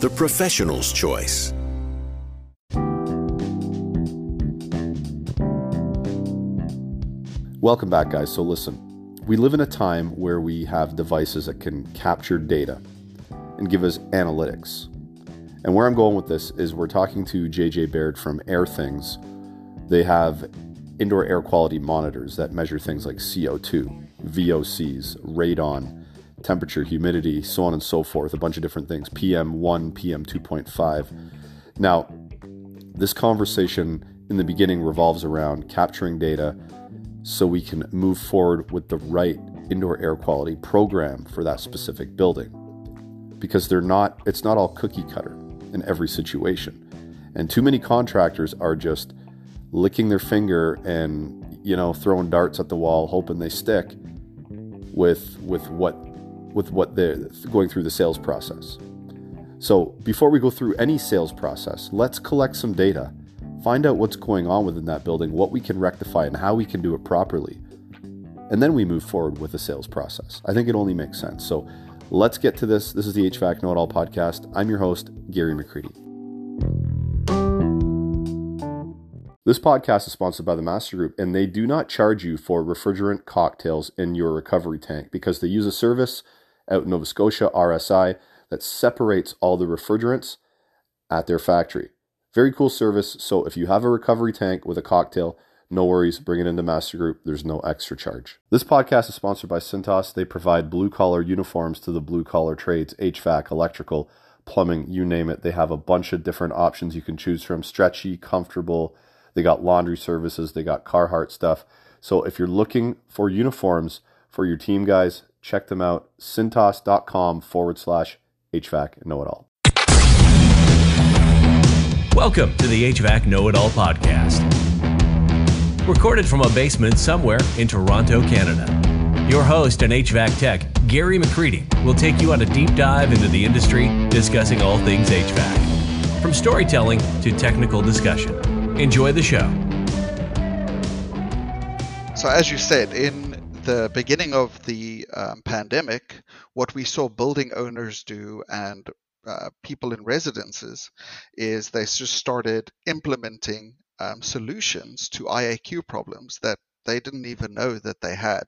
the professional's choice. Welcome back, guys. So listen, we live in a time where we have devices that can capture data and give us analytics. And where I'm going with this is we're talking to JJ Baird from AirThings. They have indoor air quality monitors that measure things like CO2, VOCs, radon, temperature, humidity, so on and so forth, a bunch of different things, PM1, PM2.5. Now, this conversation in the beginning revolves around capturing data so we can move forward with the right indoor air quality program for that specific building, because it's not all cookie cutter in every situation. And too many contractors are just licking their finger and, you know, throwing darts at the wall, hoping they stick with what they're going through the sales process. So before we go through any sales process, let's collect some data, find out what's going on within that building, what we can rectify and how we can do it properly. And then we move forward with the sales process. I think it only makes sense. So let's get to this. This is the HVAC Know It All podcast. I'm your host, Gary McCready. This podcast is sponsored by the Master Group, and they do not charge you for refrigerant cocktails in your recovery tank because they use a service out in Nova Scotia, RSI, that separates all the refrigerants at their factory. Very cool service. So if you have a recovery tank with a cocktail, no worries, bring it into Master Group. There's no extra charge. This podcast is sponsored by Cintas. They provide blue-collar uniforms to the blue-collar trades, HVAC, electrical, plumbing, you name it. They have a bunch of different options you can choose from, stretchy, comfortable. They got laundry services, they got Carhartt stuff. So if you're looking for uniforms for your team, guys, check them out, cintas.com/HVAC Know It All. Welcome to the HVAC Know It All podcast. Recorded from a basement somewhere in Toronto, Canada. Your host and HVAC tech, Gary McCready, will take you on a deep dive into the industry, discussing all things HVAC. From storytelling to technical discussion. Enjoy the show. So as you said, in the beginning of the pandemic, what we saw building owners do and people in residences is they just started implementing solutions to IAQ problems that they didn't even know that they had.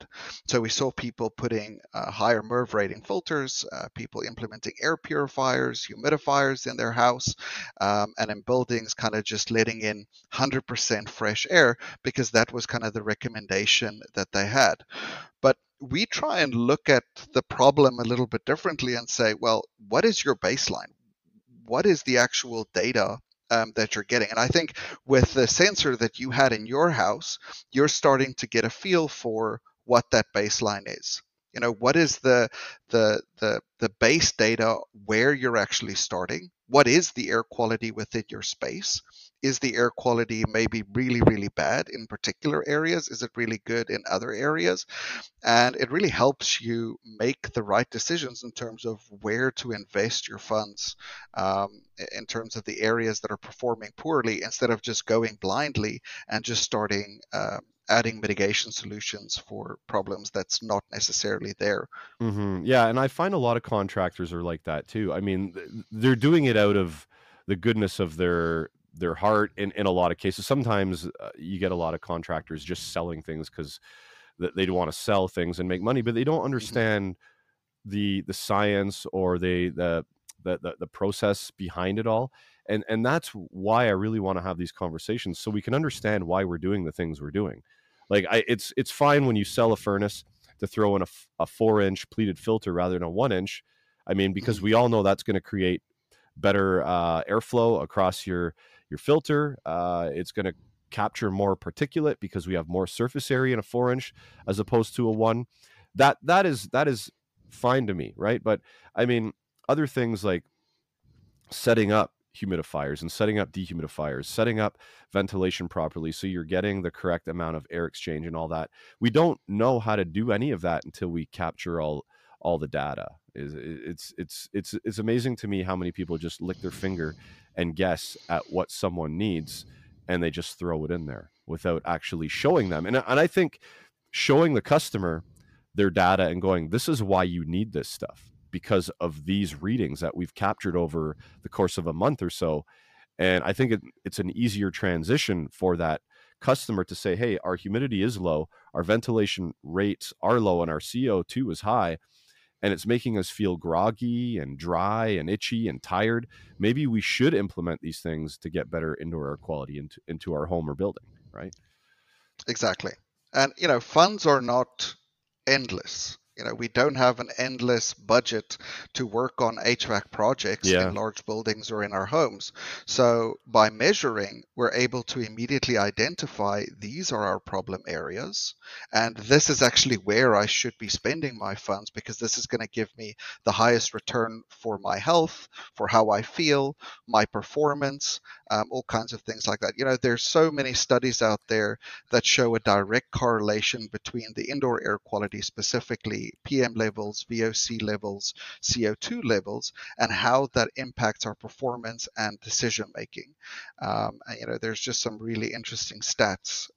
So we saw people putting higher MERV rating filters, people implementing air purifiers, humidifiers in their house, and in buildings kind of just letting in 100% fresh air because that was kind of the recommendation that they had. But we try and look at the problem a little bit differently and say, well, what is your baseline? What is the actual data that you're getting? And I think with the sensor that you had in your house, you're starting to get a feel for what that baseline is. You know, what is the base data where you're actually starting? What is the air quality within your space? Is the air quality maybe really, really bad in particular areas? Is it really good in other areas? And it really helps you make the right decisions in terms of where to invest your funds in terms of the areas that are performing poorly, instead of just going blindly and just starting adding mitigation solutions for problems that's not necessarily there. Mm-hmm. Yeah, and I find a lot of contractors are like that too. I mean, they're doing it out of the goodness of their heart in a lot of cases. Sometimes you get a lot of contractors just selling things because they want to sell things and make money, but they don't understand the science or the process behind it all. And that's why I really want to have these conversations, so we can understand why we're doing the things we're doing. Like, it's fine when you sell a furnace to throw in a 4-inch pleated filter rather than a 1-inch. I mean, because we all know that's going to create better airflow across your filter. It's going to capture more particulate because we have more surface area in a 4-inch as opposed to a 1. That is fine to me, right? But I mean, other things like setting up humidifiers and setting up dehumidifiers, setting up ventilation properly so you're getting the correct amount of air exchange and all that. We don't know how to do any of that until we capture all the data. It's amazing to me how many people just lick their finger and guess at what someone needs, and they just throw it in there without actually showing them. And I think showing the customer their data and going, this is why you need this stuff, because of these readings that we've captured over the course of a month or so. And I think it's an easier transition for that customer to say, hey, our humidity is low, our ventilation rates are low, and our CO2 is high, and it's making us feel groggy and dry and itchy and tired. Maybe we should implement these things to get better indoor air quality into our home or building, right? Exactly. And, you know, funds are not endless. You know, we don't have an endless budget to work on HVAC projects in large buildings or in our homes. So by measuring, we're able to immediately identify these are our problem areas, and this is actually where I should be spending my funds, because this is going to give me the highest return for my health, for how I feel, my performance, all kinds of things like that. You know, there's so many studies out there that show a direct correlation between the indoor air quality, specifically PM levels, VOC levels, CO2 levels, and how that impacts our performance and decision making. And, you know, there's just some really interesting stats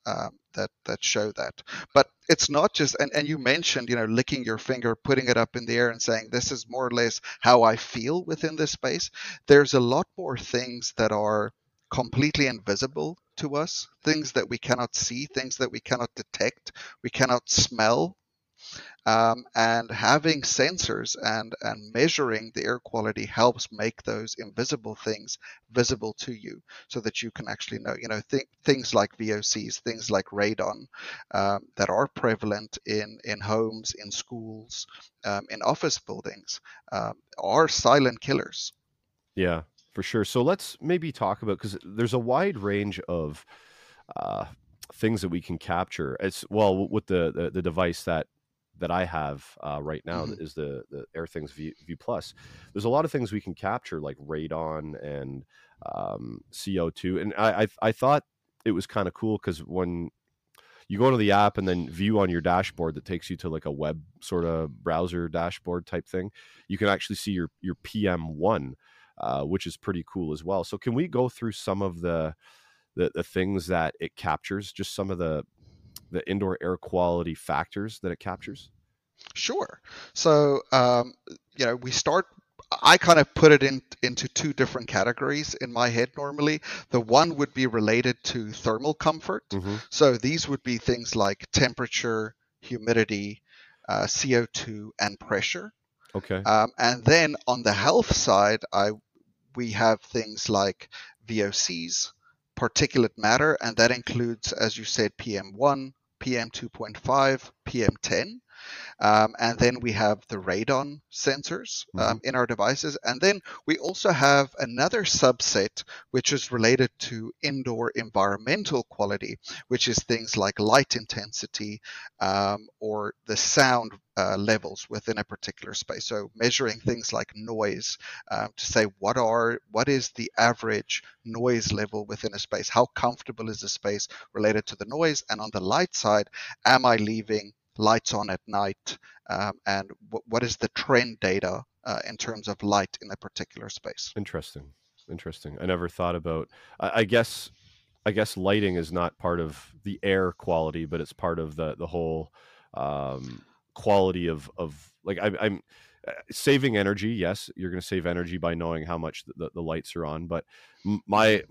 that show that. But it's not just, and you mentioned, you know, licking your finger, putting it up in the air and saying, this is more or less how I feel within this space. There's a lot more things that are completely invisible to us, things that we cannot see, things that we cannot detect, we cannot smell. And having sensors and measuring the air quality helps make those invisible things visible to you, so that you can actually know, you know, things like VOCs, things like radon that are prevalent in homes, in schools, in office buildings, are silent killers. Yeah, for sure. So let's maybe talk about, because there's a wide range of things that we can capture. It's, well, with the device that I have right now is the AirThings View Plus. There's a lot of things we can capture, like radon and CO2. And I thought it was kind of cool, because when you go to the app and then view on your dashboard, that takes you to like a web sort of browser dashboard type thing, you can actually see your PM1, which is pretty cool as well. So can we go through some of the things that it captures, just some of the indoor air quality factors that it captures? Sure. So, you know, we start, I kind of put it into two different categories in my head normally. The one would be related to thermal comfort. So these would be things like temperature, humidity, CO2, and pressure. Okay. And then on the health side, we have things like VOCs, particulate matter, and that includes, as you said, PM1, PM2.5, PM10. And then we have the radon sensors in our devices. And then we also have another subset, which is related to indoor environmental quality, which is things like light intensity or the sound levels within a particular space. So measuring things like noise to say what is the average noise level within a space? How comfortable is the space related to the noise? And on the light side, am I leaving lights on at night, and what is the trend data in terms of light in a particular space? Interesting. I never thought about, I guess lighting is not part of the air quality, but it's part of the whole quality of like, I'm saving energy. Yes, you're going to save energy by knowing how much the lights are on. But my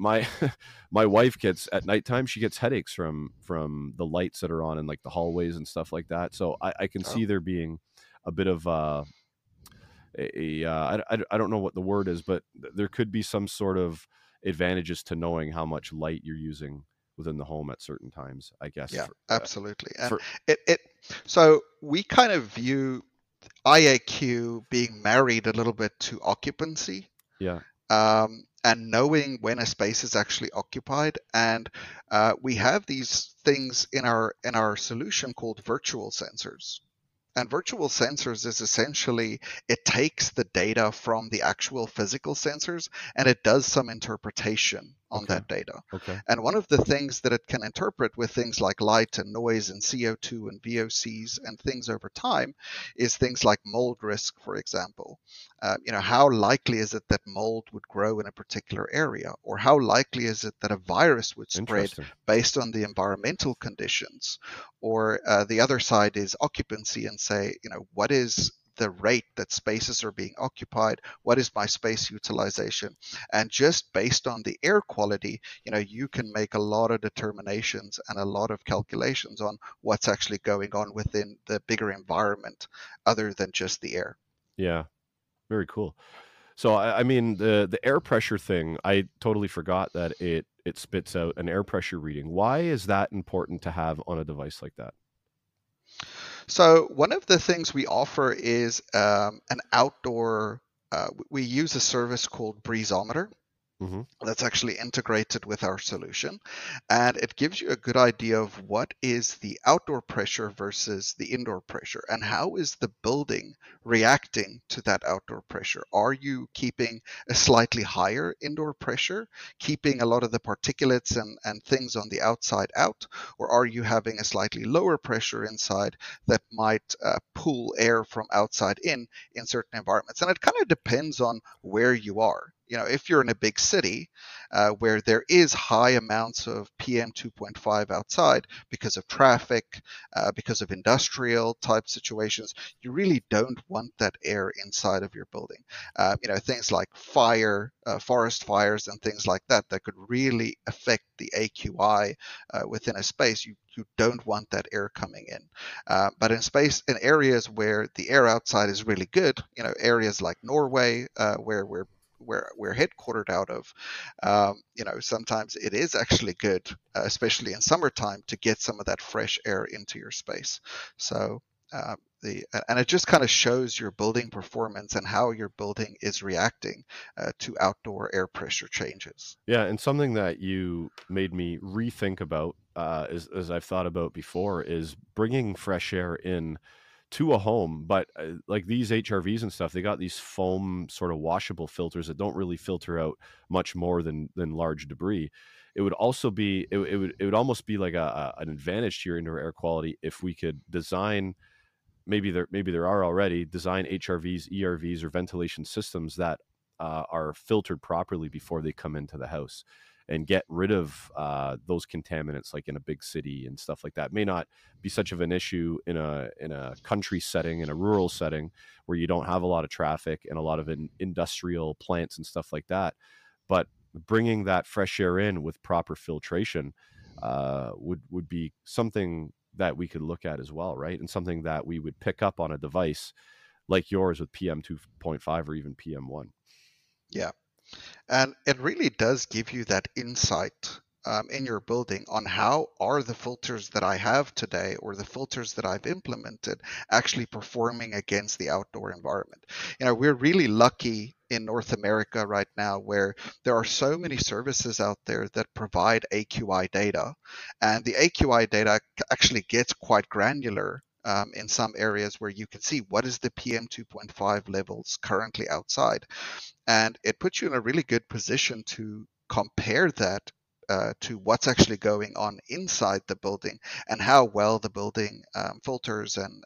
wife gets, at nighttime, she gets headaches from the lights that are on in like the hallways and stuff like that. So I can see there being a bit of I don't know what the word is, but there could be some sort of advantages to knowing how much light you're using within the home at certain times, I guess. Yeah, absolutely. And so we kind of view IAQ being married a little bit to occupancy, and knowing when a space is actually occupied. And we have these things in our solution called virtual sensors. And virtual sensors is essentially, it takes the data from the actual physical sensors and it does some interpretation on that data. And one of the things that it can interpret with things like light and noise and CO2 and VOCs and things over time is things like mold risk, for example. You know, how likely is it that mold would grow in a particular area? Or how likely is it that a virus would spread based on the environmental conditions? Or the other side is occupancy and say, you know, what is the rate that spaces are being occupied, what is my space utilization? And just based on the air quality, you know, you can make a lot of determinations and a lot of calculations on what's actually going on within the bigger environment other than just the air. Yeah, very cool. So, I mean, the air pressure thing, I totally forgot that it spits out an air pressure reading. Why is that important to have on a device like that? So one of the things we offer is an outdoor, we use a service called Breezometer. That's actually integrated with our solution. And it gives you a good idea of what is the outdoor pressure versus the indoor pressure and how is the building reacting to that outdoor pressure. Are you keeping a slightly higher indoor pressure, keeping a lot of the particulates and things on the outside out, or are you having a slightly lower pressure inside that might pull air from outside in certain environments? And it kind of depends on where you are. You know, if you're in a big city where there is high amounts of PM 2.5 outside because of traffic, because of industrial type situations, you really don't want that air inside of your building. You know, things like fire, forest fires and things like that, that could really affect the AQI within a space. You don't want that air coming in. But in space, in areas where the air outside is really good, you know, areas like Norway where we're headquartered out of, you know, sometimes it is actually good, especially in summertime, to get some of that fresh air into your space. So and it just kind of shows your building performance and how your building is reacting to outdoor air pressure changes. Yeah. And something that you made me rethink about as I've thought about before is bringing fresh air in to a home, but like these HRVs and stuff, they got these foam sort of washable filters that don't really filter out much more than large debris. It would also be, it would almost be like an advantage to your indoor air quality if we could design, maybe there are already, design HRVs, ERVs, or ventilation systems that are filtered properly before they come into the house and get rid of those contaminants, like in a big city and stuff like that. May not be such of an issue in a country setting, in a rural setting where you don't have a lot of traffic and a lot of industrial plants and stuff like that. But bringing that fresh air in with proper filtration would be something that we could look at as well, right? And something that we would pick up on a device like yours with PM 2.5 or even PM 1. Yeah. And it really does give you that insight in your building on how are the filters that I have today or the filters that I've implemented actually performing against the outdoor environment. You know, we're really lucky in North America right now where there are so many services out there that provide AQI data, and the AQI data actually gets quite granular in some areas where you can see what is the PM 2.5 levels currently outside. And it puts you in a really good position to compare that to what's actually going on inside the building and how well the building filters and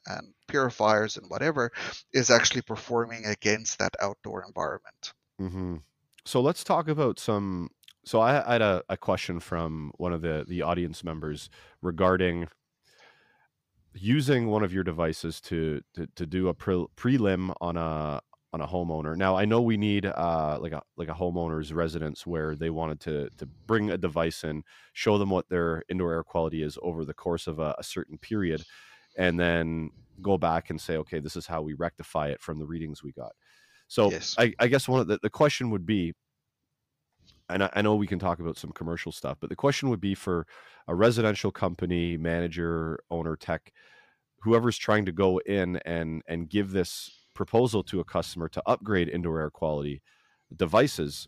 purifiers and whatever is actually performing against that outdoor environment. Mm-hmm. So let's talk about some... So I had a question from one of the audience members regarding using one of your devices to do a prelim on a homeowner. Now I know we need like a homeowner's residence where they wanted to bring a device in, show them what their indoor air quality is over the course of a certain period, and then go back and say, okay, this is how we rectify it from the readings we got. So yes. I guess one of the question would be, and I know we can talk about some commercial stuff, but the question would be for a residential company, manager, owner, tech, whoever's trying to go in and give this proposal to a customer to upgrade indoor air quality devices,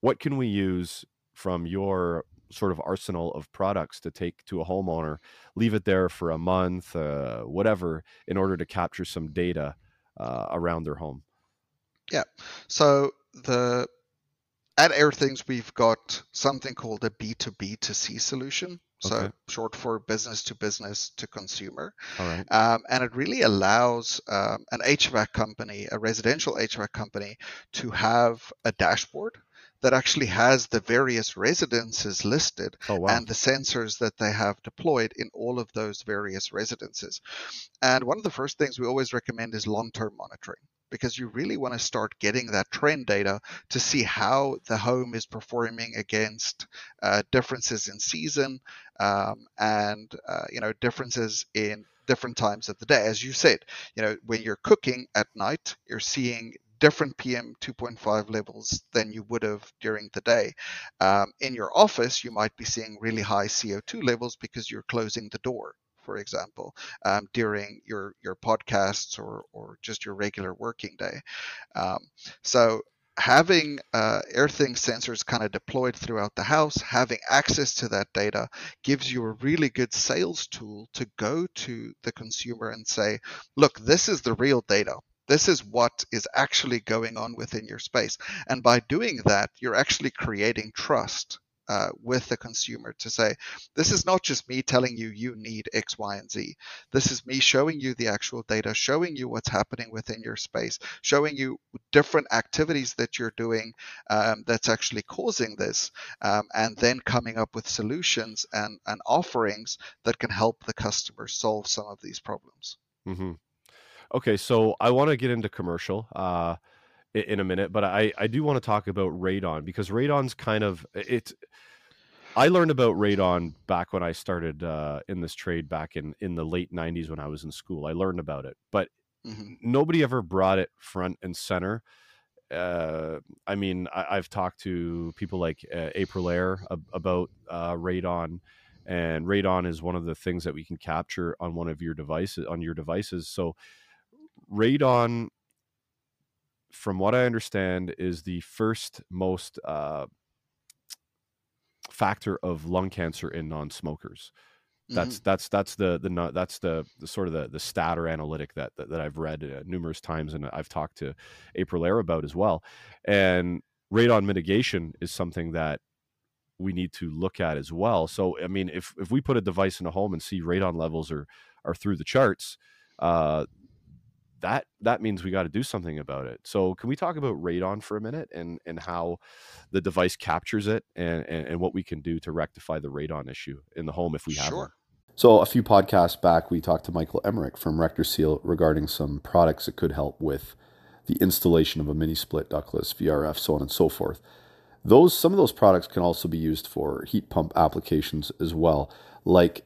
what can we use from your sort of arsenal of products to take to a homeowner, leave it there for a month, whatever, in order to capture some data around their home. Yeah. So the at AirThings, we've got something called a B2B2C solution. So okay. Short for business to business to consumer. All right. And it really allows an HVAC company, a residential HVAC company, to have a dashboard that actually has the various residences listed oh, wow. and the sensors that they have deployed in all of those various residences. And one of the first things we always recommend is long-term monitoring, because you really want to start getting that trend data to see how the home is performing against differences in season and differences in different times of the day. As you said, when you're cooking at night, you're seeing different PM 2.5 levels than you would have during the day. In your office, you might be seeing really high CO2 levels because you're closing the door, for example, during your podcasts or just your regular working day. So having AirThings sensors kind of deployed throughout the house, having access to that data gives you a really good sales tool to go to the consumer and say, look, this is the real data. This is what is actually going on within your space. And by doing that, you're actually creating trust with the consumer to say, this is not just me telling you, you need X, Y, and Z. This is me showing you the actual data, showing you what's happening within your space, showing you different activities that you're doing that's actually causing this, and then coming up with solutions and offerings that can help the customer solve some of these problems. Mm-hmm. Okay, so I want to get into commercial in a minute, but I do want to talk about radon, because radon's kind of it. I learned about radon back when I started in this trade back in the late 90s when I was in school. I learned about it, but mm-hmm. nobody ever brought it front and center. I mean, I've talked to people like Aprilaire about radon. And radon is one of the things that we can capture on one of your devices, on your devices. So radon, from what I understand, is the first most factor of lung cancer in non-smokers. That's mm-hmm. that's the sort of the stat or analytic that I've read numerous times, and I've talked to Aprilaire about as well. And radon mitigation is something that we need to look at as well. So I mean, if we put a device in a home and see radon levels are through the charts, that means we got to do something about it. So can we talk about radon for a minute and how the device captures it and what we can do to rectify the radon issue in the home if we have one? So a few podcasts back, we talked to Michael Emmerich from Rector Seal regarding some products that could help with the installation of a mini split, ductless, VRF, so on and so forth. Some of those products can also be used for heat pump applications as well, like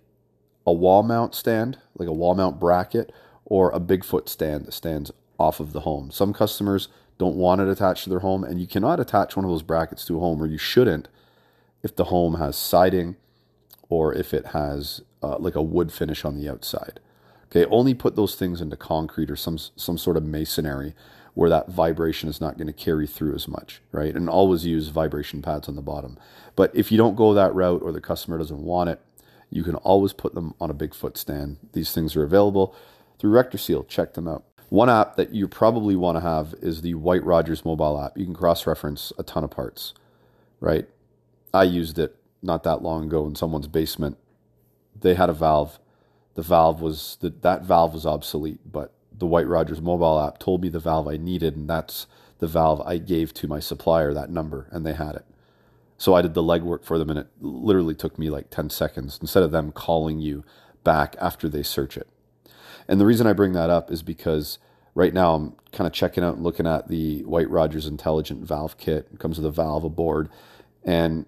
a wall mount stand, like a wall mount bracket, or a Bigfoot stand that stands off of the home. Some customers don't want it attached to their home, and you cannot attach one of those brackets to a home, or you shouldn't, if the home has siding or if it has like a wood finish on the outside. Okay, only put those things into concrete or some sort of masonry where that vibration is not going to carry through as much, right? And always use vibration pads on the bottom. But if you don't go that route or the customer doesn't want it, you can always put them on a Bigfoot stand. These things are available through Rector Seal. Check them out. One app that you probably want to have is the White-Rodgers mobile app. You can cross-reference a ton of parts, right? I used it not that long ago in someone's basement. They had a valve. The valve was, that valve was obsolete, but the White-Rodgers mobile app told me the valve I needed, and that's the valve I gave to my supplier, that number, and they had it. So I did the legwork for them, and it literally took me like 10 seconds instead of them calling you back after they search it. And the reason I bring that up is because right now I'm kind of checking out and looking at the White-Rodgers Intelligent Valve Kit. It comes with a valve, a board, and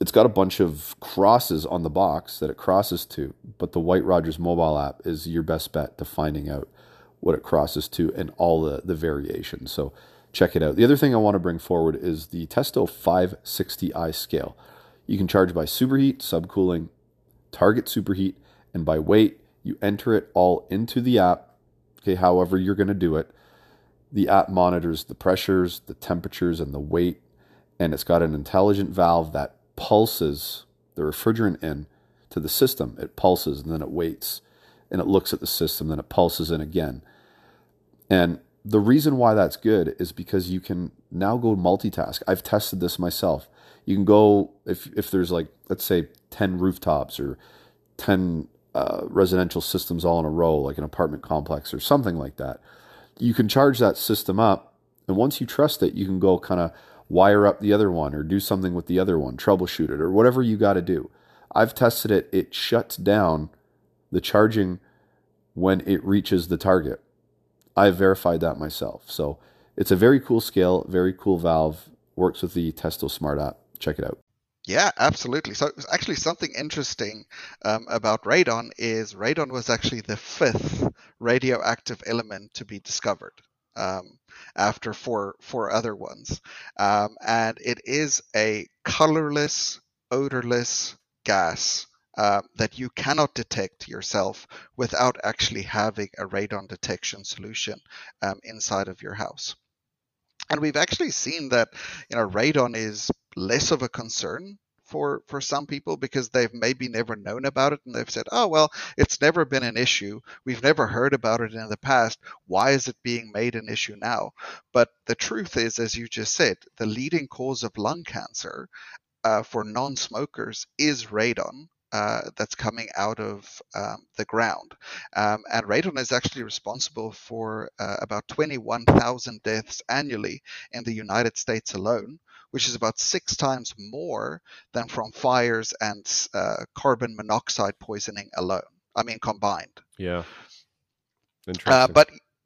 it's got a bunch of crosses on the box that it crosses to, but the White-Rodgers mobile app is your best bet to finding out what it crosses to and all the variations. So check it out. The other thing I want to bring forward is the Testo 560i scale. You can charge by superheat, subcooling, target superheat, and by weight. You enter it all into the app, okay, however you're going to do it. The app monitors the pressures, the temperatures, and the weight, and it's got an intelligent valve that pulses the refrigerant in to the system. It pulses and then it waits and it looks at the system, then it pulses in again. And the reason why that's good is because you can now go multitask. I've tested this myself. You can go, if there's like, let's say 10 rooftops or 10 residential systems all in a row, like an apartment complex or something like that, you can charge that system up. And once you trust it, you can go kind of wire up the other one or do something with the other one, troubleshoot it or whatever you got to do. I've tested it. It shuts down the charging when it reaches the target. I verified that myself. So it's a very cool scale, very cool valve, works with the Testo Smart app. Check it out. Yeah, absolutely. So actually something interesting about radon is radon was actually the 5th radioactive element to be discovered after four other ones. And it is a colorless, odorless gas that you cannot detect yourself without actually having a radon detection solution inside of your house. And we've actually seen that, you know, radon is less of a concern for some people because they've maybe never known about it, and they've said, oh, well, it's never been an issue. We've never heard about it in the past. Why is it being made an issue now? But the truth is, as you just said, the leading cause of lung cancer for non-smokers is radon that's coming out of the ground. And radon is actually responsible for about 21,000 deaths annually in the United States alone, which is about 6 times more than from fires and carbon monoxide poisoning alone. I mean, combined. Yeah. Interesting.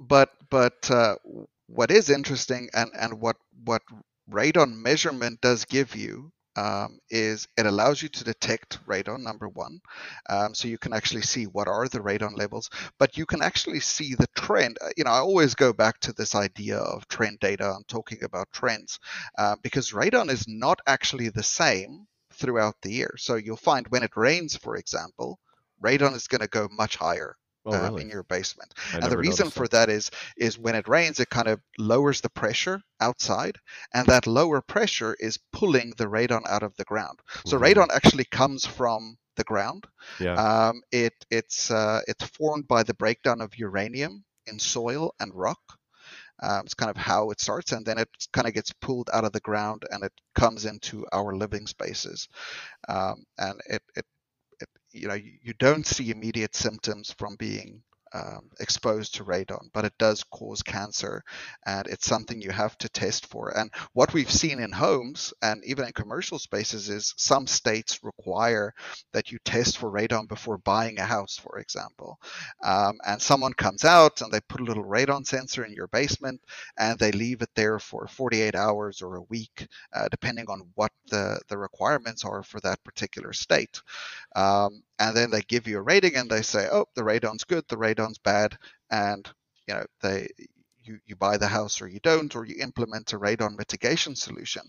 But what is interesting and what radon measurement does give you is it allows you to detect radon, number one. So you can actually see what are the radon levels, but you can actually see the trend. You know, I always go back to this idea of trend data. I'm talking about trends because radon is not actually the same throughout the year. So you'll find when it rains, for example, radon is going to go much higher. Oh, really? In your basement. And the reason for that is when it rains, it kind of lowers the pressure outside, and that lower pressure is pulling the radon out of the ground. So radon actually comes from the ground. Yeah. It's formed by the breakdown of uranium in soil and rock. It's kind of how it starts, and then it kind of gets pulled out of the ground and it comes into our living spaces. And you know, you don't see immediate symptoms from being exposed to radon, but it does cause cancer, and it's something you have to test for. And what we've seen in homes and even in commercial spaces is some states require that you test for radon before buying a house, for example. And someone comes out and they put a little radon sensor in your basement and they leave it there for 48 hours or a week, depending on what the requirements are for that particular state. And then they give you a rating and they say, oh, the radon's good, the radon's bad. And, you know, you buy the house or you don't, or you implement a radon mitigation solution,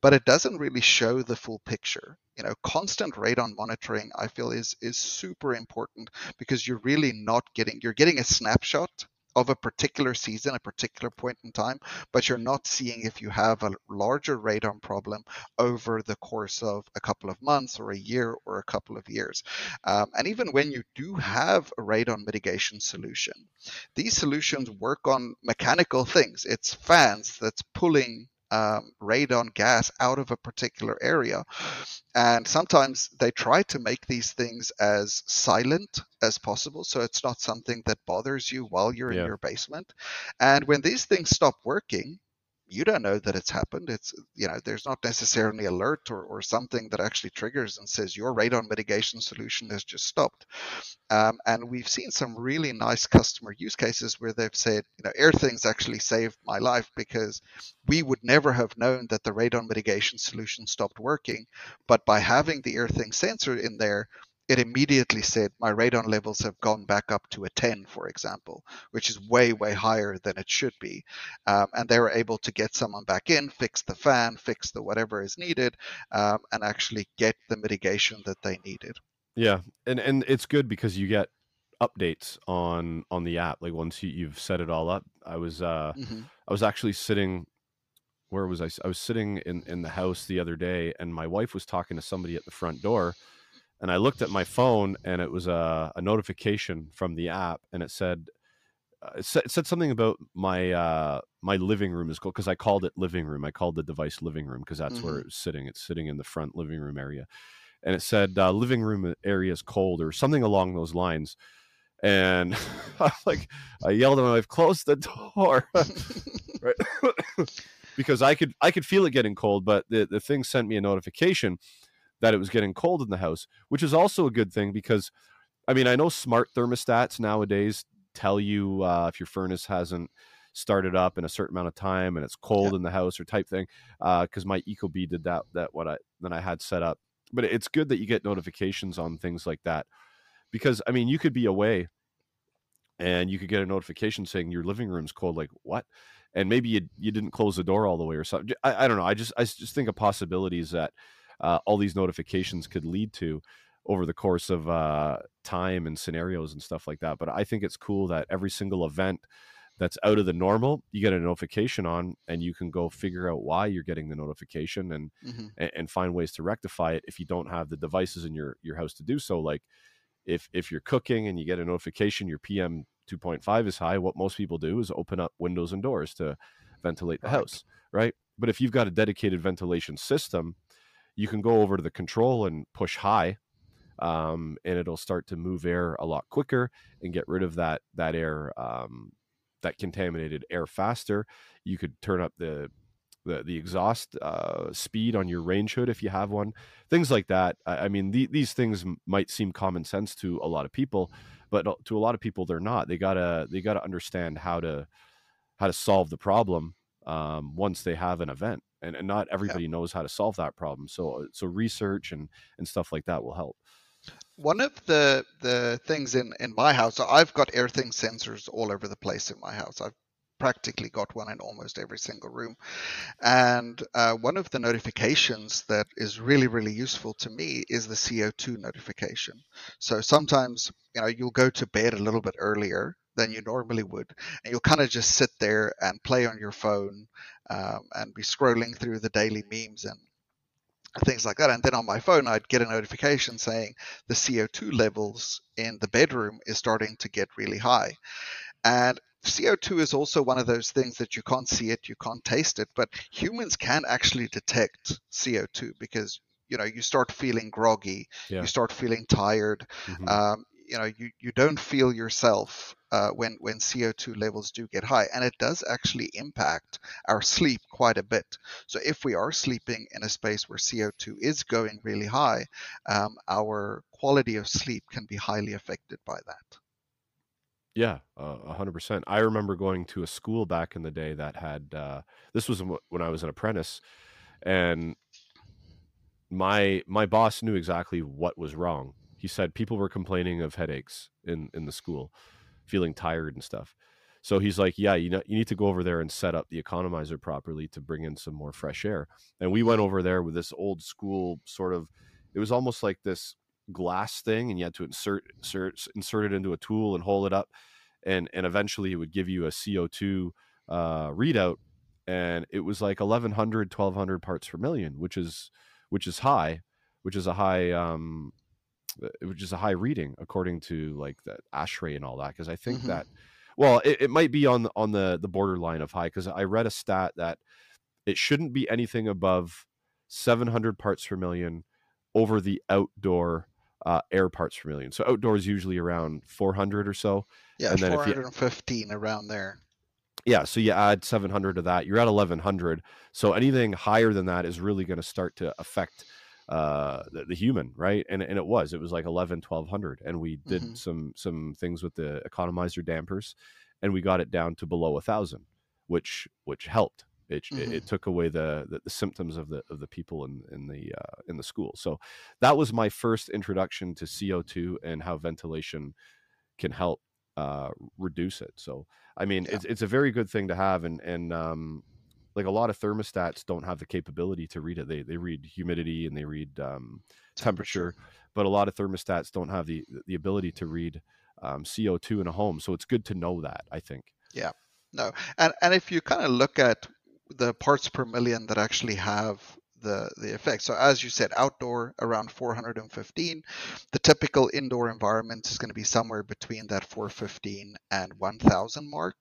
but it doesn't really show the full picture. You know, constant radon monitoring, I feel, is super important because you're really not getting, you're getting a snapshot of a particular season, a particular point in time, but you're not seeing if you have a larger radon problem over the course of a couple of months or a year or a couple of years. And even when you do have a radon mitigation solution, these solutions work on mechanical things. It's fans that's pulling radon gas out of a particular area. And sometimes they try to make these things as silent as possible, so it's not something that bothers you while you're in your basement. And when these things stop working, you don't know that it's happened. It's, you know, there's not necessarily an alert or something that actually triggers and says your radon mitigation solution has just stopped. And we've seen some really nice customer use cases where they've said, you know, AirThings actually saved my life because we would never have known that the radon mitigation solution stopped working. But by having the AirThings sensor in there, it immediately said my radon levels have gone back up to a 10, for example, which is way, way higher than it should be. And they were able to get someone back in, fix the fan, fix the whatever is needed, and actually get the mitigation that they needed. Yeah. And it's good because you get updates on the app. Like once you've set it all up, I was actually sitting where was I? I was sitting in the house the other day, and my wife was talking to somebody at the front door, and I looked at my phone, and it was a notification from the app, and it said something about my my living room is cool, because I called it living room. I called the device living room because that's where it was sitting. It's sitting in the front living room area, and it said living room area is cold or something along those lines. And I yelled at my wife, close the door, right? Because I could feel it getting cold, but the thing sent me a notification that it was getting cold in the house, which is also a good thing because, I mean, I know smart thermostats nowadays tell you if your furnace hasn't started up in a certain amount of time and it's cold in the house or type thing, because my EcoBee did that what I had set up. But it's good that you get notifications on things like that because, I mean, you could be away and you could get a notification saying your living room's cold, like, what? And maybe you didn't close the door all the way or something. I don't know. I just think of possibilities that all these notifications could lead to over the course of time and scenarios and stuff like that. But I think it's cool that every single event that's out of the normal, you get a notification on, and you can go figure out why you're getting the notification and find ways to rectify it if you don't have the devices in your house to do so. Like if you're cooking and you get a notification, your PM 2.5 is high, what most people do is open up windows and doors to ventilate the house, right? But if you've got a dedicated ventilation system, you can go over to the control and push high, and it'll start to move air a lot quicker and get rid of that air, that contaminated air faster. You could turn up the exhaust speed on your range hood if you have one, things like that. I mean, these things might seem common sense to a lot of people, but to a lot of people, they're not. They gotta understand how to solve the problem once they have an event, and not everybody knows how to solve that problem. So research and stuff like that will help. One of the things in my house, I've got AirThings sensors all over the place in my house. I've practically got one in almost every single room. And one of the notifications that is really, really useful to me is the CO2 notification. So sometimes, you'll go to bed a little bit earlier than you normally would, and you'll kind of just sit there and play on your phone and be scrolling through the daily memes and things like that. And then on my phone, I'd get a notification saying the CO2 levels in the bedroom is starting to get really high. And CO2 is also one of those things that you can't see it, you can't taste it, but humans can actually detect CO2 because, you start feeling groggy, you start feeling tired, you don't feel yourself when CO2 levels do get high, and it does actually impact our sleep quite a bit. So if we are sleeping in a space where CO2 is going really high, our quality of sleep can be highly affected by that. Yeah, 100%. I remember going to a school back in the day that had, this was when I was an apprentice, and my boss knew exactly what was wrong. He said people were complaining of headaches in the school, feeling tired and stuff. So he's like, yeah, you need to go over there and set up the economizer properly to bring in some more fresh air. And we went over there with this old school sort of, it was almost like this glass thing, and you had to insert it into a tool and hold it up. And eventually it would give you a CO2 readout. And it was like 1,100, 1,200 parts per million, which is high, which is a high reading according to like the ASHRAE and all that. Cause I think that, well, it might be on the borderline of high. Cause I read a stat that it shouldn't be anything above 700 parts per million over the outdoor air parts per million. So outdoor is usually around 400 or so. Yeah. And then 415 around there. Yeah. So you add 700 to that, you're at 1,100. So anything higher than that is really going to start to affect the human, right? And it was like 1,100, 1,200, and we did some things with the economizer dampers, and we got it down to below 1,000, which helped. It took away the symptoms of the people in the school. So that was my first introduction to CO2 and how ventilation can help reduce it. So I mean, it's a very good thing to have, and like a lot of thermostats don't have the capability to read it. They read humidity and they read temperature, but a lot of thermostats don't have the ability to read CO2 in a home. So it's good to know that, I think. Yeah, no. And if you kind of look at the parts per million that actually have the effect. So as you said, outdoor around 415, the typical indoor environment is going to be somewhere between that 415 and 1000 mark.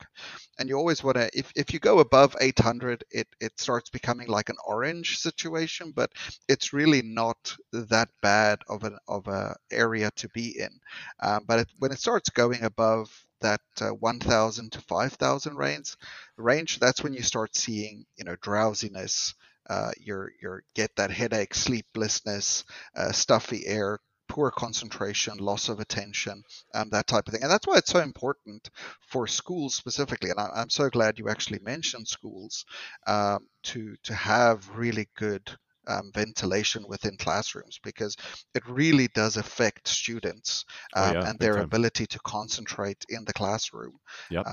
And you always want to, if you go above 800, it starts becoming like an orange situation, but it's really not that bad of an area to be in. But when it starts going above that 1000 to 5000 range, that's when you start seeing, you know, drowsiness. You get that headache, sleeplessness, stuffy air, poor concentration, loss of attention, that type of thing. And that's why it's so important for schools specifically. And I'm so glad you actually mentioned schools, to have really good ventilation within classrooms, because it really does affect students and their ability to concentrate in the classroom. Yep.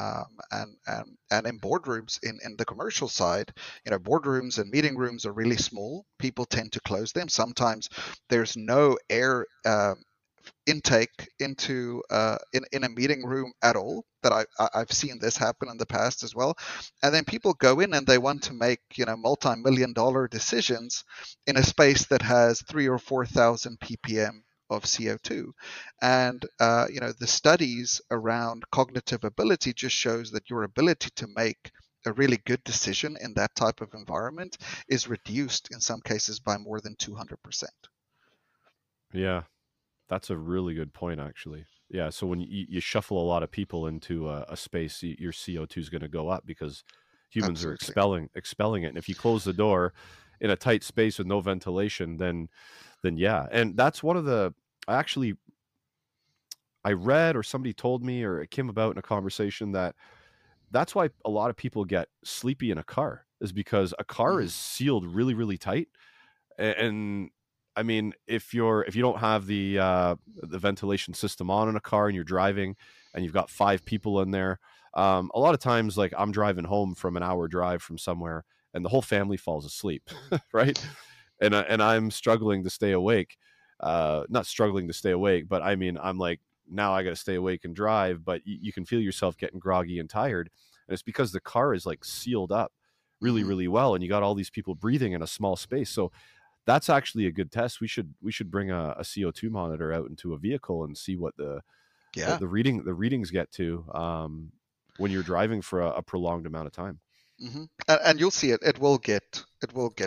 And in boardrooms, in the commercial side, you know, boardrooms and meeting rooms are really small. People tend to close them. Sometimes there's no air intake into in a meeting room at all. That I've seen this happen in the past as well. And then people go in and they want to make, you know, multi-million-dollar decisions in a space that has 3,000 or 4,000 ppm of CO2. And you know, the studies around cognitive ability just shows that your ability to make a really good decision in that type of environment is reduced in some cases by more than 200%. Yeah. That's a really good point, actually. Yeah, so when you shuffle a lot of people into a space, your CO2 is going to go up because humans Absolutely. Are expelling it. And if you close the door in a tight space with no ventilation, then yeah. And that's one of the, actually, I read or somebody told me, or it came about in a conversation, that that's why a lot of people get sleepy in a car, is because a car is sealed really, really tight. And I mean, if you don't have the ventilation system on in a car and you're driving and you've got five people in there, a lot of times, like, I'm driving home from an hour drive from somewhere and the whole family falls asleep, right? And I'm struggling to stay awake, not struggling to stay awake, but I mean, I'm like, now I got to stay awake and drive, but you can feel yourself getting groggy and tired. And it's because the car is like sealed up really, really well. And you got all these people breathing in a small space. So that's actually a good test. We should bring a CO2 monitor out into a vehicle and see what the readings get to when you're driving for a prolonged amount of time. Mm-hmm. And you'll see it will get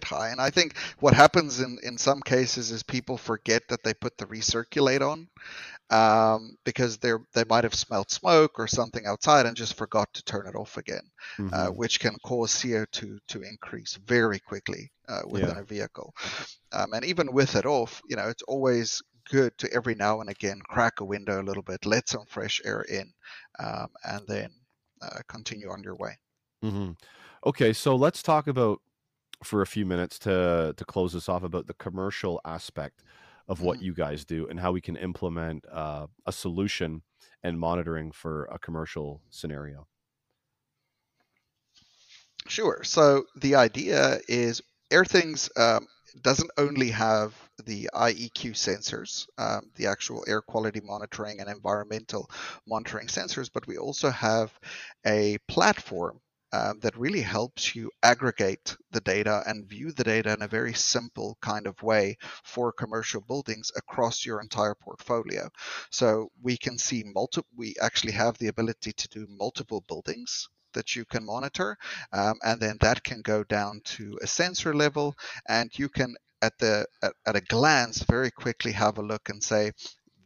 high. And I think what happens in some cases is people forget that they put the recirculate on because they might have smelled smoke or something outside and just forgot to turn it off again, which can cause CO2 to increase very quickly within a vehicle. And even with it off, you know, it's always good to every now and again crack a window a little bit, let some fresh air in, and then continue on your way. Mm-hmm. Okay, so let's talk about, for a few minutes to close this off, about the commercial aspect of what you guys do and how we can implement a solution and monitoring for a commercial scenario. Sure. So the idea is AirThings doesn't only have the IEQ sensors, the actual air quality monitoring and environmental monitoring sensors, but we also have a platform that really helps you aggregate the data and view the data in a very simple kind of way for commercial buildings across your entire portfolio. So we can see we actually have the ability to do multiple buildings that you can monitor, and then that can go down to a sensor level, and you can at a glance very quickly have a look and say,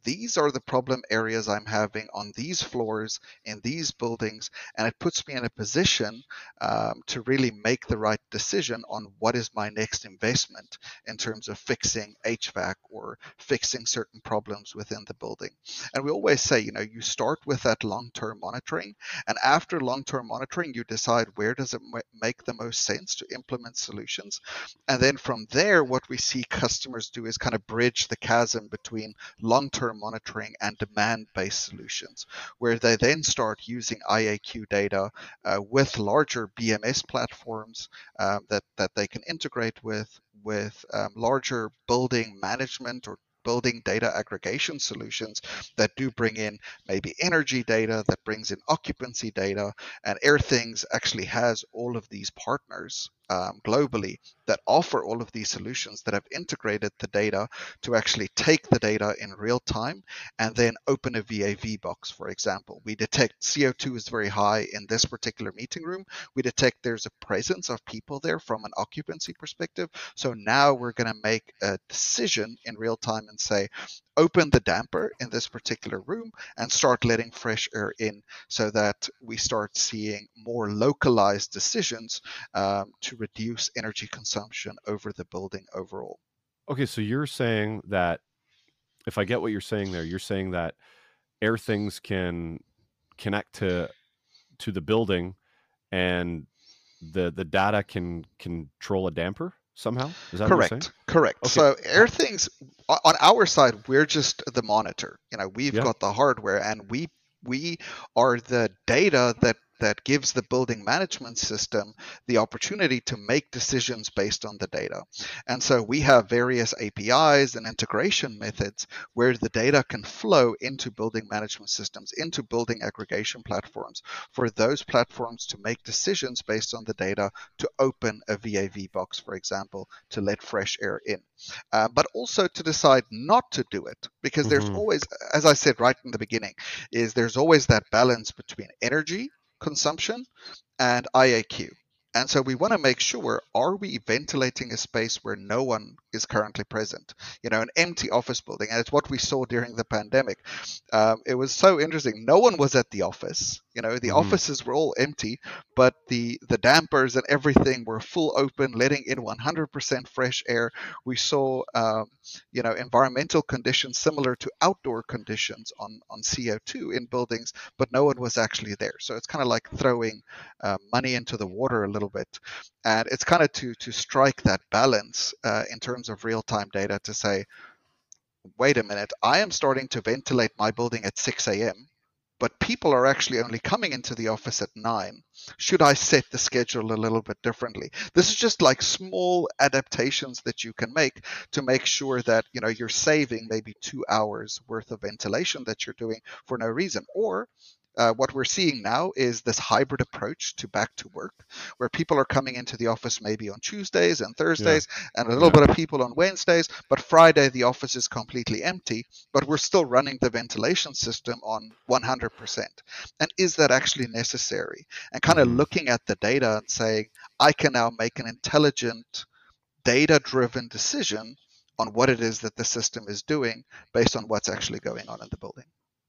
these are the problem areas I'm having on these floors, in these buildings, and it puts me in a position to really make the right decision on what is my next investment in terms of fixing HVAC or fixing certain problems within the building. And we always say, you know, you start with that long-term monitoring, and after long-term monitoring, you decide where does it make the most sense to implement solutions. And then from there, what we see customers do is kind of bridge the chasm between long-term monitoring and demand-based solutions, where they then start using IAQ data with larger BMS platforms that they can integrate with larger building management or building data aggregation solutions that do bring in maybe energy data, that brings in occupancy data, and AirThings actually has all of these partners globally that offer all of these solutions that have integrated the data to actually take the data in real time and then open a VAV box, for example. We detect CO2 is very high in this particular meeting room. We detect there's a presence of people there from an occupancy perspective. So now we're going to make a decision in real time and say, open the damper in this particular room and start letting fresh air in so that we start seeing more localized decisions to reduce energy consumption over the building overall. Okay, so you're saying that, if I get what you're saying there, you're saying that AirThings can connect to the building and the data can control a damper somehow? Is that correct? What you're saying? Correct. Okay. So AirThings, on our side, we're just the monitor. You know, we've got the hardware, and we are the data that gives the building management system the opportunity to make decisions based on the data. And so we have various APIs and integration methods where the data can flow into building management systems, into building aggregation platforms, for those platforms to make decisions based on the data, to open a VAV box, for example, to let fresh air in. But also to decide not to do it, because there's always, as I said right in the beginning, is there's always that balance between energy consumption and IAQ. And so we want to make sure, are we ventilating a space where no one is currently present? You know, an empty office building. And it's what we saw during the pandemic. It was so interesting. No one was at the office. You know, the offices were all empty, but the dampers and everything were full open, letting in 100% fresh air. We saw, you know, environmental conditions similar to outdoor conditions on CO2 in buildings, but no one was actually there. So it's kind of like throwing money into the water a little bit, and it's kind of to strike that balance in terms of real-time data to say, wait a minute, I am starting to ventilate my building at 6 a.m. but people are actually only coming into the office at 9. Should I set the schedule a little bit differently? This is just like small adaptations that you can make to make sure that, you know, you're saving maybe 2 hours worth of ventilation that you're doing for no reason. Or what we're seeing now is this hybrid approach to back to work, where people are coming into the office maybe on Tuesdays and Thursdays, and a little bit of people on Wednesdays, but Friday the office is completely empty, but we're still running the ventilation system on 100%. And is that actually necessary? And kind of looking at the data and saying, I can now make an intelligent, data-driven decision on what it is that the system is doing based on what's actually going on in the building.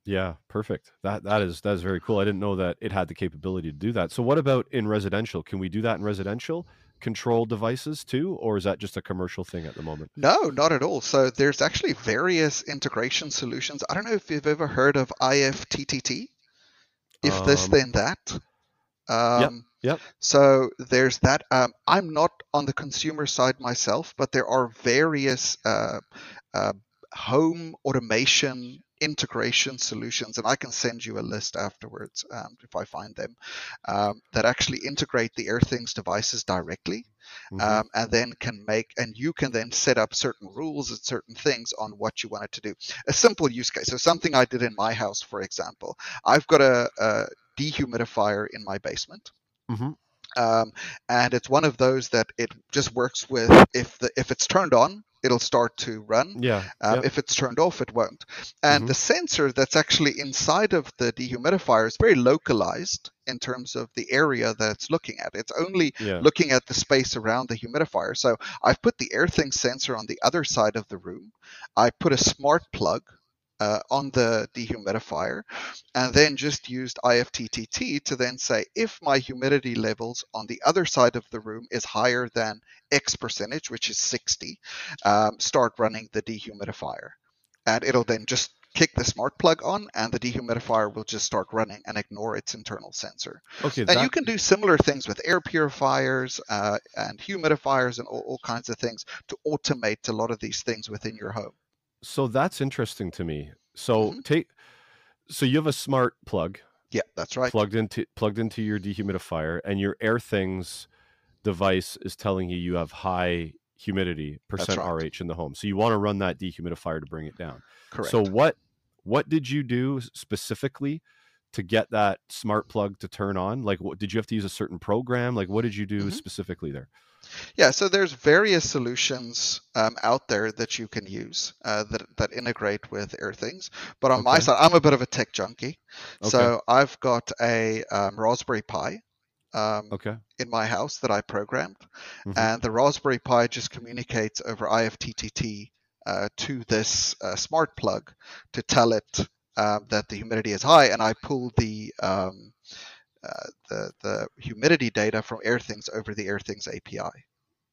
Yeah, perfect. That is very cool. I didn't know that it had the capability to do that. So what about in residential? Can we do that in residential controlled devices too, or is that just a commercial thing at the moment? No, not at all. So there's actually various integration solutions. I don't know if you've ever heard of IFTTT, if this, then that. Yep. So there's that. I'm not on the consumer side myself, but there are various home automation integration solutions, and I can send you a list afterwards if I find them, that actually integrate the AirThings devices directly, and then can make, and you can then set up certain rules and certain things on what you want it to do. A simple use case. So something I did in my house, for example, I've got a dehumidifier in my basement. And it's one of those that it just works with, if it's turned on, it'll start to run. If it's turned off, it won't. And the sensor that's actually inside of the dehumidifier is very localized in terms of the area that it's looking at. It's only looking at the space around the humidifier. So I've put the AirThings sensor on the other side of the room. I put a smart plug on the dehumidifier, and then just used IFTTT to then say, if my humidity levels on the other side of the room is higher than X percentage, which is 60, start running the dehumidifier. And it'll then just kick the smart plug on, and the dehumidifier will just start running and ignore its internal sensor. Okay, and you can do similar things with air purifiers and humidifiers and all kinds of things to automate a lot of these things within your home. So that's interesting to me. So so you have a smart plug. Yeah, that's right. Plugged into your dehumidifier, and your AirThings device is telling you have high humidity, percent right. RH in the home. So you want to run that dehumidifier to bring it down. Correct. So what did you do specifically to get that smart plug to turn on? Like, what, did you have to use a certain program? Like, what did you do specifically there? Yeah, so there's various solutions out there that you can use that integrate with AirThings. But on my side, I'm a bit of a tech junkie. Okay. So I've got a Raspberry Pi in my house that I programmed. And the Raspberry Pi just communicates over IFTTT to this smart plug to tell it that the humidity is high, and I pull the humidity data from AirThings over the AirThings API.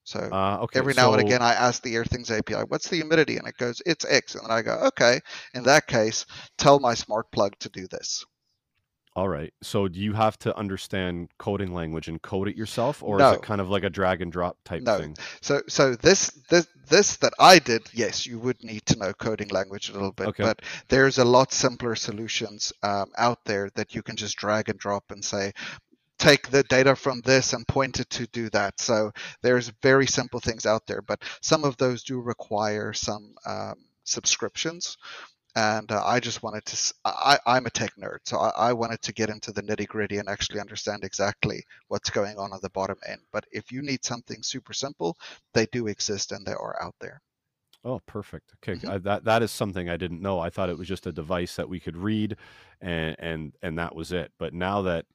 So every now and again, I ask the AirThings API, "What's the humidity?" And it goes, "It's X." And then I go, "Okay, in that case, tell my smart plug to do this." All right. So do you have to understand coding language and code it yourself, or is it kind of like a drag and drop type thing? So this that I did, yes, you would need to know coding language a little bit, but there's a lot simpler solutions out there that you can just drag and drop and say, take the data from this and point it to do that. So there's very simple things out there, but some of those do require some subscriptions. And I just wanted to, I'm a tech nerd, so I wanted to get into the nitty gritty and actually understand exactly what's going on at the bottom end. But if you need something super simple, they do exist and they are out there. Oh, perfect. Okay. That is something I didn't know. I thought it was just a device that we could read and that was it. But now that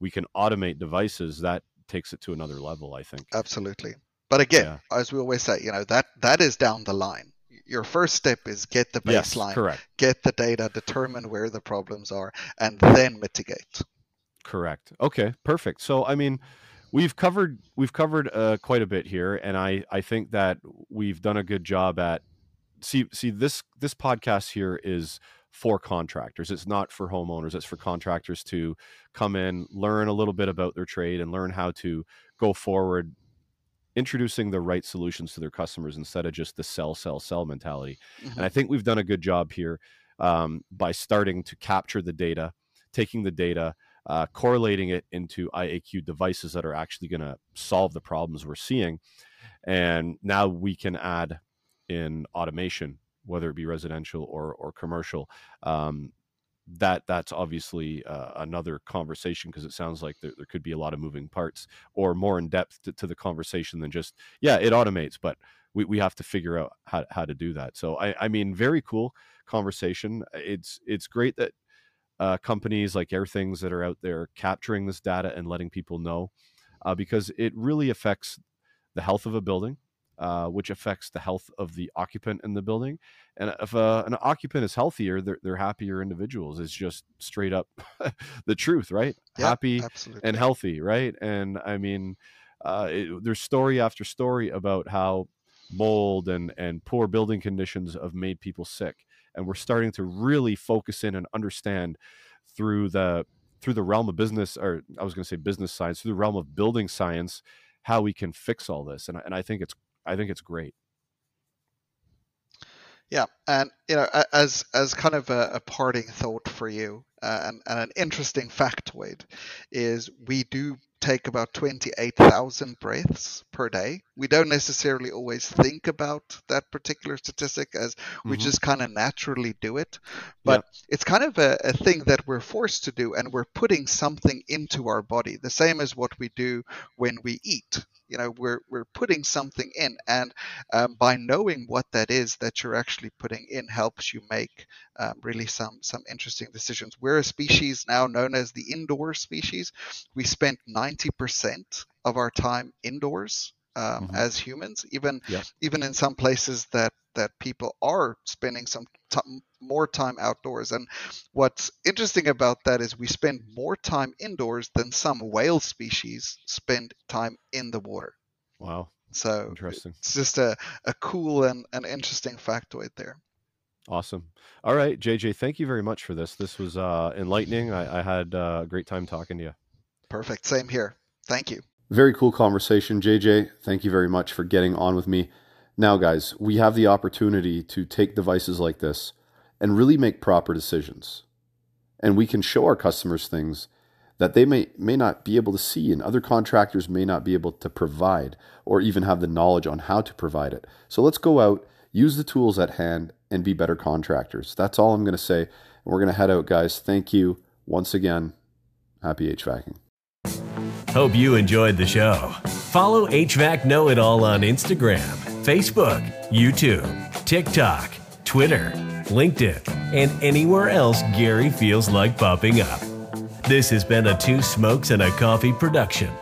we can automate devices, that takes it to another level, I think. Absolutely. But again, as we always say, you know, that is down the line. Your first step is get the baseline, get the data, determine where the problems are, and then mitigate. Correct. Okay, perfect. So, I mean, we've covered quite a bit here, and I think that we've done a good job at this podcast here is for contractors. It's not for homeowners. It's for contractors to come in, learn a little bit about their trade, and learn how to go forward, introducing the right solutions to their customers instead of just the sell mentality. And I think we've done a good job here by starting to capture the data, taking the data, correlating it into IAQ devices that are actually going to solve the problems we're seeing. And now we can add in automation, whether it be residential or commercial. That's obviously another conversation, because it sounds like there could be a lot of moving parts, or more in depth to the conversation than just, it automates, but we have to figure out how to do that. So I mean, very cool conversation. It's great that companies like AirThings that are out there capturing this data and letting people know, because it really affects the health of a building, which affects the health of the occupant in the building. And if an occupant is healthier, they're happier individuals. It's just straight up the truth, right? Yep, happy and healthy, right? And I mean, there's story after story about how mold and poor building conditions have made people sick. And we're starting to really focus in and understand through the realm of business, or I was going to say business science, through the realm of building science, how we can fix all this. And I think it's great. Yeah. And, you know, as kind of a parting thought for you, and an interesting factoid is we do take about 28,000 breaths per day. We don't necessarily always think about that particular statistic, as we just kind of naturally do it. But it's kind of a thing that we're forced to do, and we're putting something into our body, the same as what we do when we eat. You know, we're putting something in, and by knowing what that is that you're actually putting in helps you make really some interesting decisions. We're a species now known as the indoor species. We spent 90% of our time indoors as humans, even in some places that people are spending some more time outdoors. And what's interesting about that is we spend more time indoors than some whale species spend time in the water. Wow. So interesting. It's just a cool and an interesting factoid there. Awesome. All right, JJ, thank you very much for this. This was enlightening. I had a great time talking to you. Perfect. Same here. Thank you. Very cool conversation, JJ. Thank you very much for getting on with me. Now, guys, we have the opportunity to take devices like this and really make proper decisions. And we can show our customers things that they may not be able to see, and other contractors may not be able to provide or even have the knowledge on how to provide it. So let's go out, use the tools at hand, and be better contractors. That's all I'm going to say. And we're going to head out, guys. Thank you once again. Happy HVACing. Hope you enjoyed the show. Follow HVAC Know It All on Instagram, Facebook, YouTube, TikTok, Twitter, LinkedIn, and anywhere else Gary feels like popping up. This has been a Two Smokes and a Coffee production.